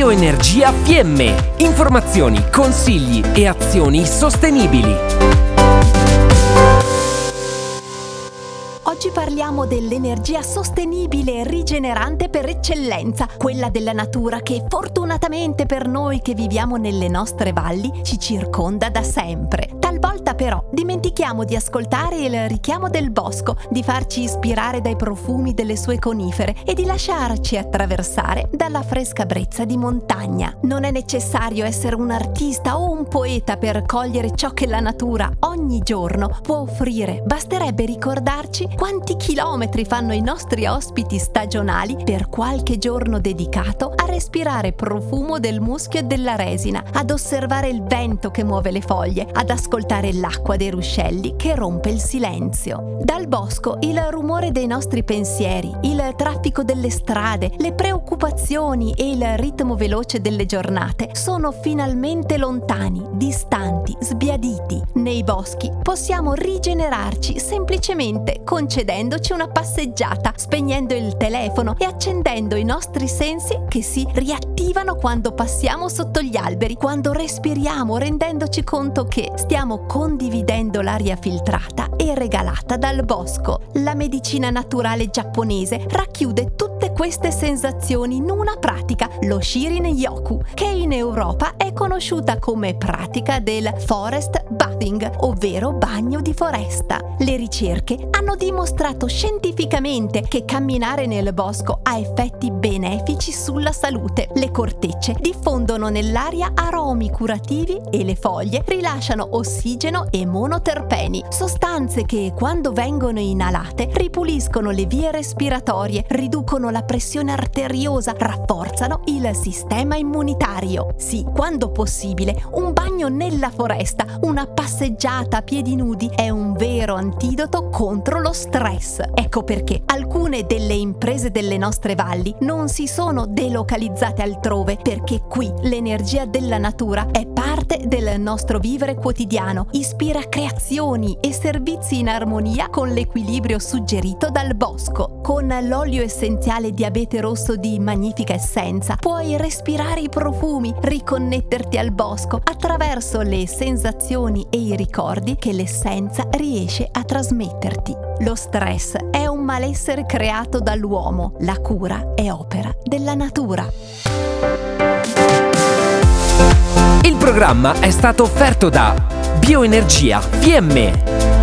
Bioenergia Fiemme. Informazioni, consigli e azioni sostenibili. Oggi parliamo dell'energia sostenibile e rigenerante per eccellenza, quella della natura che fortunatamente per noi che viviamo nelle nostre valli ci circonda da sempre. Talvolta però dimentichiamo di ascoltare il richiamo del bosco, di farci ispirare dai profumi delle sue conifere e di lasciarci attraversare dalla fresca brezza di montagna. Non è necessario essere un artista o un poeta per cogliere ciò che la natura ogni giorno può offrire. Basterebbe ricordarci quanti chilometri fanno i nostri ospiti stagionali per qualche giorno dedicato a respirare profumo del muschio e della resina, ad osservare il vento che muove le foglie, ad ascoltare l'acqua dei ruscelli che rompe il silenzio. Dal bosco il rumore dei nostri pensieri, il traffico delle strade, le preoccupazioni e il ritmo veloce delle giornate sono finalmente lontani, distanti, sbiaditi. Nei boschi possiamo rigenerarci semplicemente concedendoci una passeggiata, spegnendo il telefono e accendendo i nostri sensi che si riattivano quando passiamo sotto gli alberi, quando respiriamo, rendendoci conto che stiamo condividendo l'aria filtrata e regalata dal bosco. La medicina naturale giapponese racchiude tutte queste sensazioni in una pratica, lo Shinrin-yoku, che in Europa è conosciuta come pratica del forest bathing, ovvero bagno di foresta. Le ricerche hanno dimostrato scientificamente che camminare nel bosco ha effetti benefici sulla salute. Le cortecce diffondono nell'aria aromi curativi e le foglie rilasciano ossigeno e monoterpeni, sostanze che quando vengono inalate ripuliscono le vie respiratorie, riducono la pressione arteriosa, rafforzano il sistema immunitario. Sì, quando possibile, un bagno nella foresta, una passeggiata a piedi nudi è un vero antidoto contro lo stress. Ecco perché alcune delle imprese delle nostre valli non si sono delocalizzate altrove, perché qui l'energia della natura è parte del nostro vivere quotidiano, ispira creazioni e servizi in armonia con l'equilibrio suggerito dal bosco. Con l'olio essenziale di abete rosso di Magnifica Essenza puoi respirare i profumi, riconnetterti al bosco attraverso le sensazioni e i ricordi che l'essenza riesce a trasmetterti. Lo stress è un malessere creato dall'uomo, la cura è opera della natura. Il programma è stato offerto da Bioenergia Fiemme.